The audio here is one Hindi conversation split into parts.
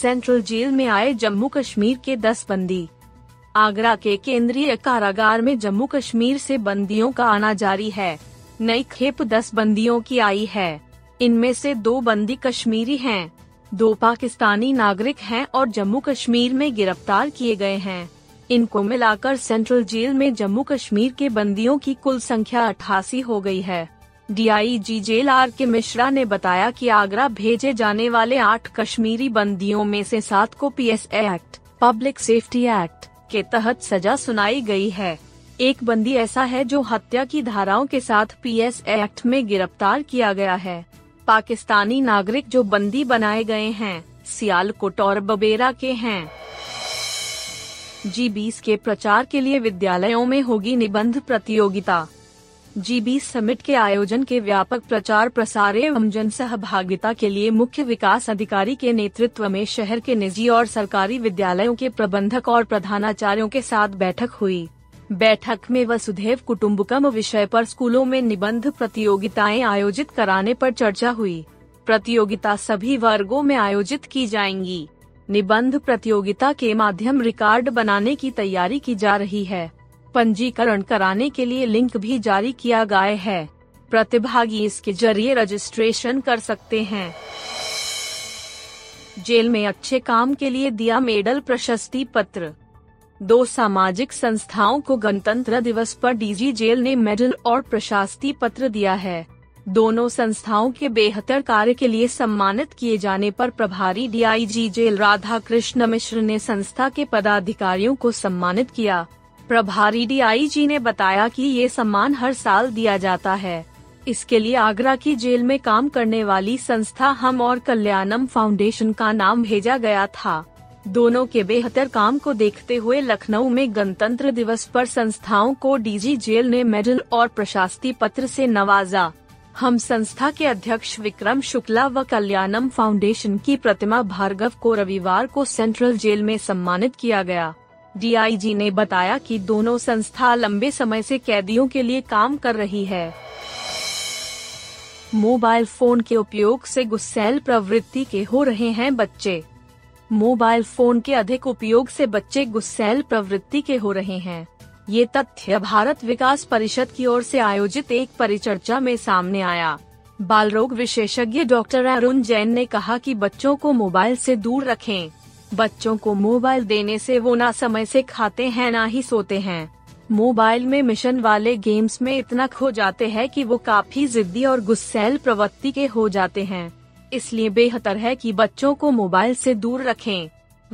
सेंट्रल जेल में आए जम्मू कश्मीर के 10 बंदी। आगरा के केंद्रीय कारागार में जम्मू कश्मीर से बंदियों का आना जारी है। नई खेप 10 बंदियों की आई है। इनमें से 2 बंदी कश्मीरी हैं, 2 पाकिस्तानी नागरिक हैं और जम्मू कश्मीर में गिरफ्तार किए गए हैं। इनको मिलाकर सेंट्रल जेल में जम्मू कश्मीर के बंदियों की कुल संख्या 88 हो गई है। DIG jail R K. मिश्रा ने बताया कि आगरा भेजे जाने वाले 8 कश्मीरी बंदियों में से 7 को PSA act, public safety act के तहत सजा सुनाई गई है। 1 बंदी ऐसा है जो हत्या की धाराओं के साथ पीएसए एक्ट में गिरफ्तार किया गया है। पाकिस्तानी नागरिक जो बंदी बनाए गए हैं सियालकोट और बबेरा के हैं। जी20 के प्रचार के लिए विद्यालयों में होगी निबंध प्रतियोगिता। जी20 समिट के आयोजन के व्यापक प्रचार प्रसार एवं जन सहभागिता के लिए मुख्य विकास अधिकारी के नेतृत्व में शहर के निजी और सरकारी विद्यालयों के प्रबंधक और प्रधानाचार्यों के साथ बैठक हुई। बैठक में वसुधैव कुटुम्बकम विषय पर स्कूलों में निबंध प्रतियोगिताएं आयोजित कराने पर चर्चा हुई। प्रतियोगिता सभी वर्गों में आयोजित की जाएंगी। निबंध प्रतियोगिता के माध्यम रिकॉर्ड बनाने की तैयारी की जा रही है। पंजीकरण कराने के लिए लिंक भी जारी किया गया है। प्रतिभागी इसके जरिए रजिस्ट्रेशन कर सकते हैं। जेल में अच्छे काम के लिए दिया मेडल प्रशस्ति पत्र। 2 सामाजिक संस्थाओं को गणतंत्र दिवस पर डीजी जेल ने मेडल और प्रशस्ति पत्र दिया है। दोनों संस्थाओं के बेहतर कार्य के लिए सम्मानित किए जाने पर प्रभारी डीआईजी जेल राधा कृष्ण मिश्र ने संस्था के पदाधिकारियों को सम्मानित किया। प्रभारी डीआईजी ने बताया कि ये सम्मान हर साल दिया जाता है। इसके लिए आगरा की जेल में काम करने वाली संस्था हम और कल्याणम फाउंडेशन का नाम भेजा गया था। दोनों के बेहतर काम को देखते हुए लखनऊ में गणतंत्र दिवस पर संस्थाओं को डीजी जेल ने मेडल और प्रशस्ति पत्र से नवाजा। हम संस्था के अध्यक्ष विक्रम शुक्ला व कल्याणम फाउंडेशन की प्रतिमा भार्गव को रविवार को सेंट्रल जेल में सम्मानित किया गया। डीआईजी ने बताया कि दोनों संस्था लंबे समय से कैदियों के लिए काम कर रही है। मोबाइल फोन के उपयोग से गुस्सैल प्रवृत्ति के हो रहे हैं बच्चे। मोबाइल फोन के अधिक उपयोग से बच्चे गुस्सैल प्रवृत्ति के हो रहे हैं। ये तथ्य भारत विकास परिषद की ओर से आयोजित एक परिचर्चा में सामने आया। बाल रोग विशेषज्ञ डॉक्टर अरुण जैन ने कहा कि बच्चों को मोबाइल से दूर रखें। बच्चों को मोबाइल देने से वो ना समय से खाते हैं ना ही सोते हैं। मोबाइल में मिशन वाले गेम्स में इतना खो जाते हैं कि वो काफी जिद्दी और गुस्सैल प्रवृत्ति के हो जाते हैं। इसलिए बेहतर है कि बच्चों को मोबाइल से दूर रखें।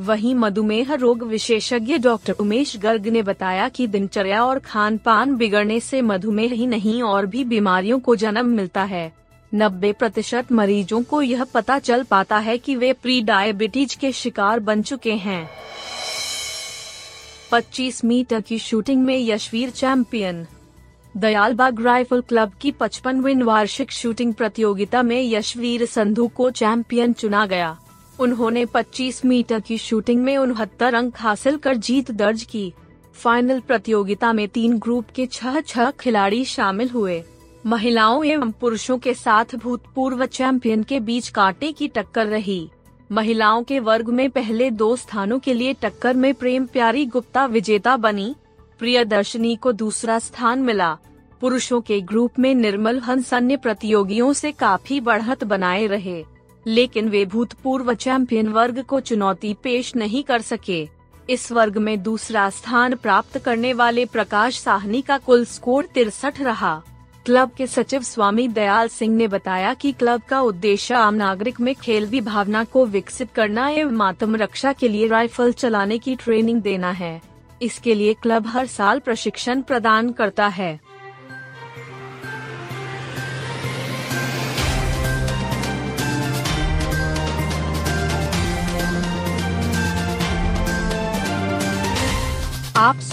वहीं मधुमेह रोग विशेषज्ञ डॉक्टर उमेश गर्ग ने बताया कि दिनचर्या और खान पान बिगड़ने से मधुमेह ही नहीं और भी बीमारियों को जन्म मिलता है। 90% मरीजों को यह पता चल पाता है कि वे प्री डायबिटीज के शिकार बन चुके हैं। 25 मीटर की शूटिंग में Yashveer champion. Dayalbagh rifle club की 55वीं वार्षिक शूटिंग प्रतियोगिता में यशवीर संधू को चैंपियन चुना गया। उन्होंने 25 मीटर की शूटिंग में 69 अंक हासिल कर जीत दर्ज की। फाइनल प्रतियोगिता में 3 ग्रुप के 6 खिलाड़ी शामिल हुए। महिलाओं एवं पुरुषों के साथ भूतपूर्व चैंपियन के बीच कांटे की टक्कर रही। महिलाओं के वर्ग में पहले 2 स्थानों के लिए टक्कर में प्रेम प्यारी गुप्ता विजेता बनी। प्रियदर्शनी को दूसरा स्थान मिला। पुरुषों के ग्रुप में निर्मल हंसन ने प्रतियोगियों से काफी बढ़त बनाए रहे, लेकिन वे भूतपूर्व चैंपियन वर्ग को चुनौती पेश नहीं कर सके। इस वर्ग में दूसरा स्थान प्राप्त करने वाले प्रकाश साहनी का कुल स्कोर 63 रहा। क्लब के सचिव स्वामी दयाल सिंह ने बताया कि क्लब का उद्देश्य आम नागरिक में खेल की भावना को विकसित करना एवं आत्मरक्षा के लिए राइफल चलाने की ट्रेनिंग देना है। इसके लिए क्लब हर साल प्रशिक्षण प्रदान करता है।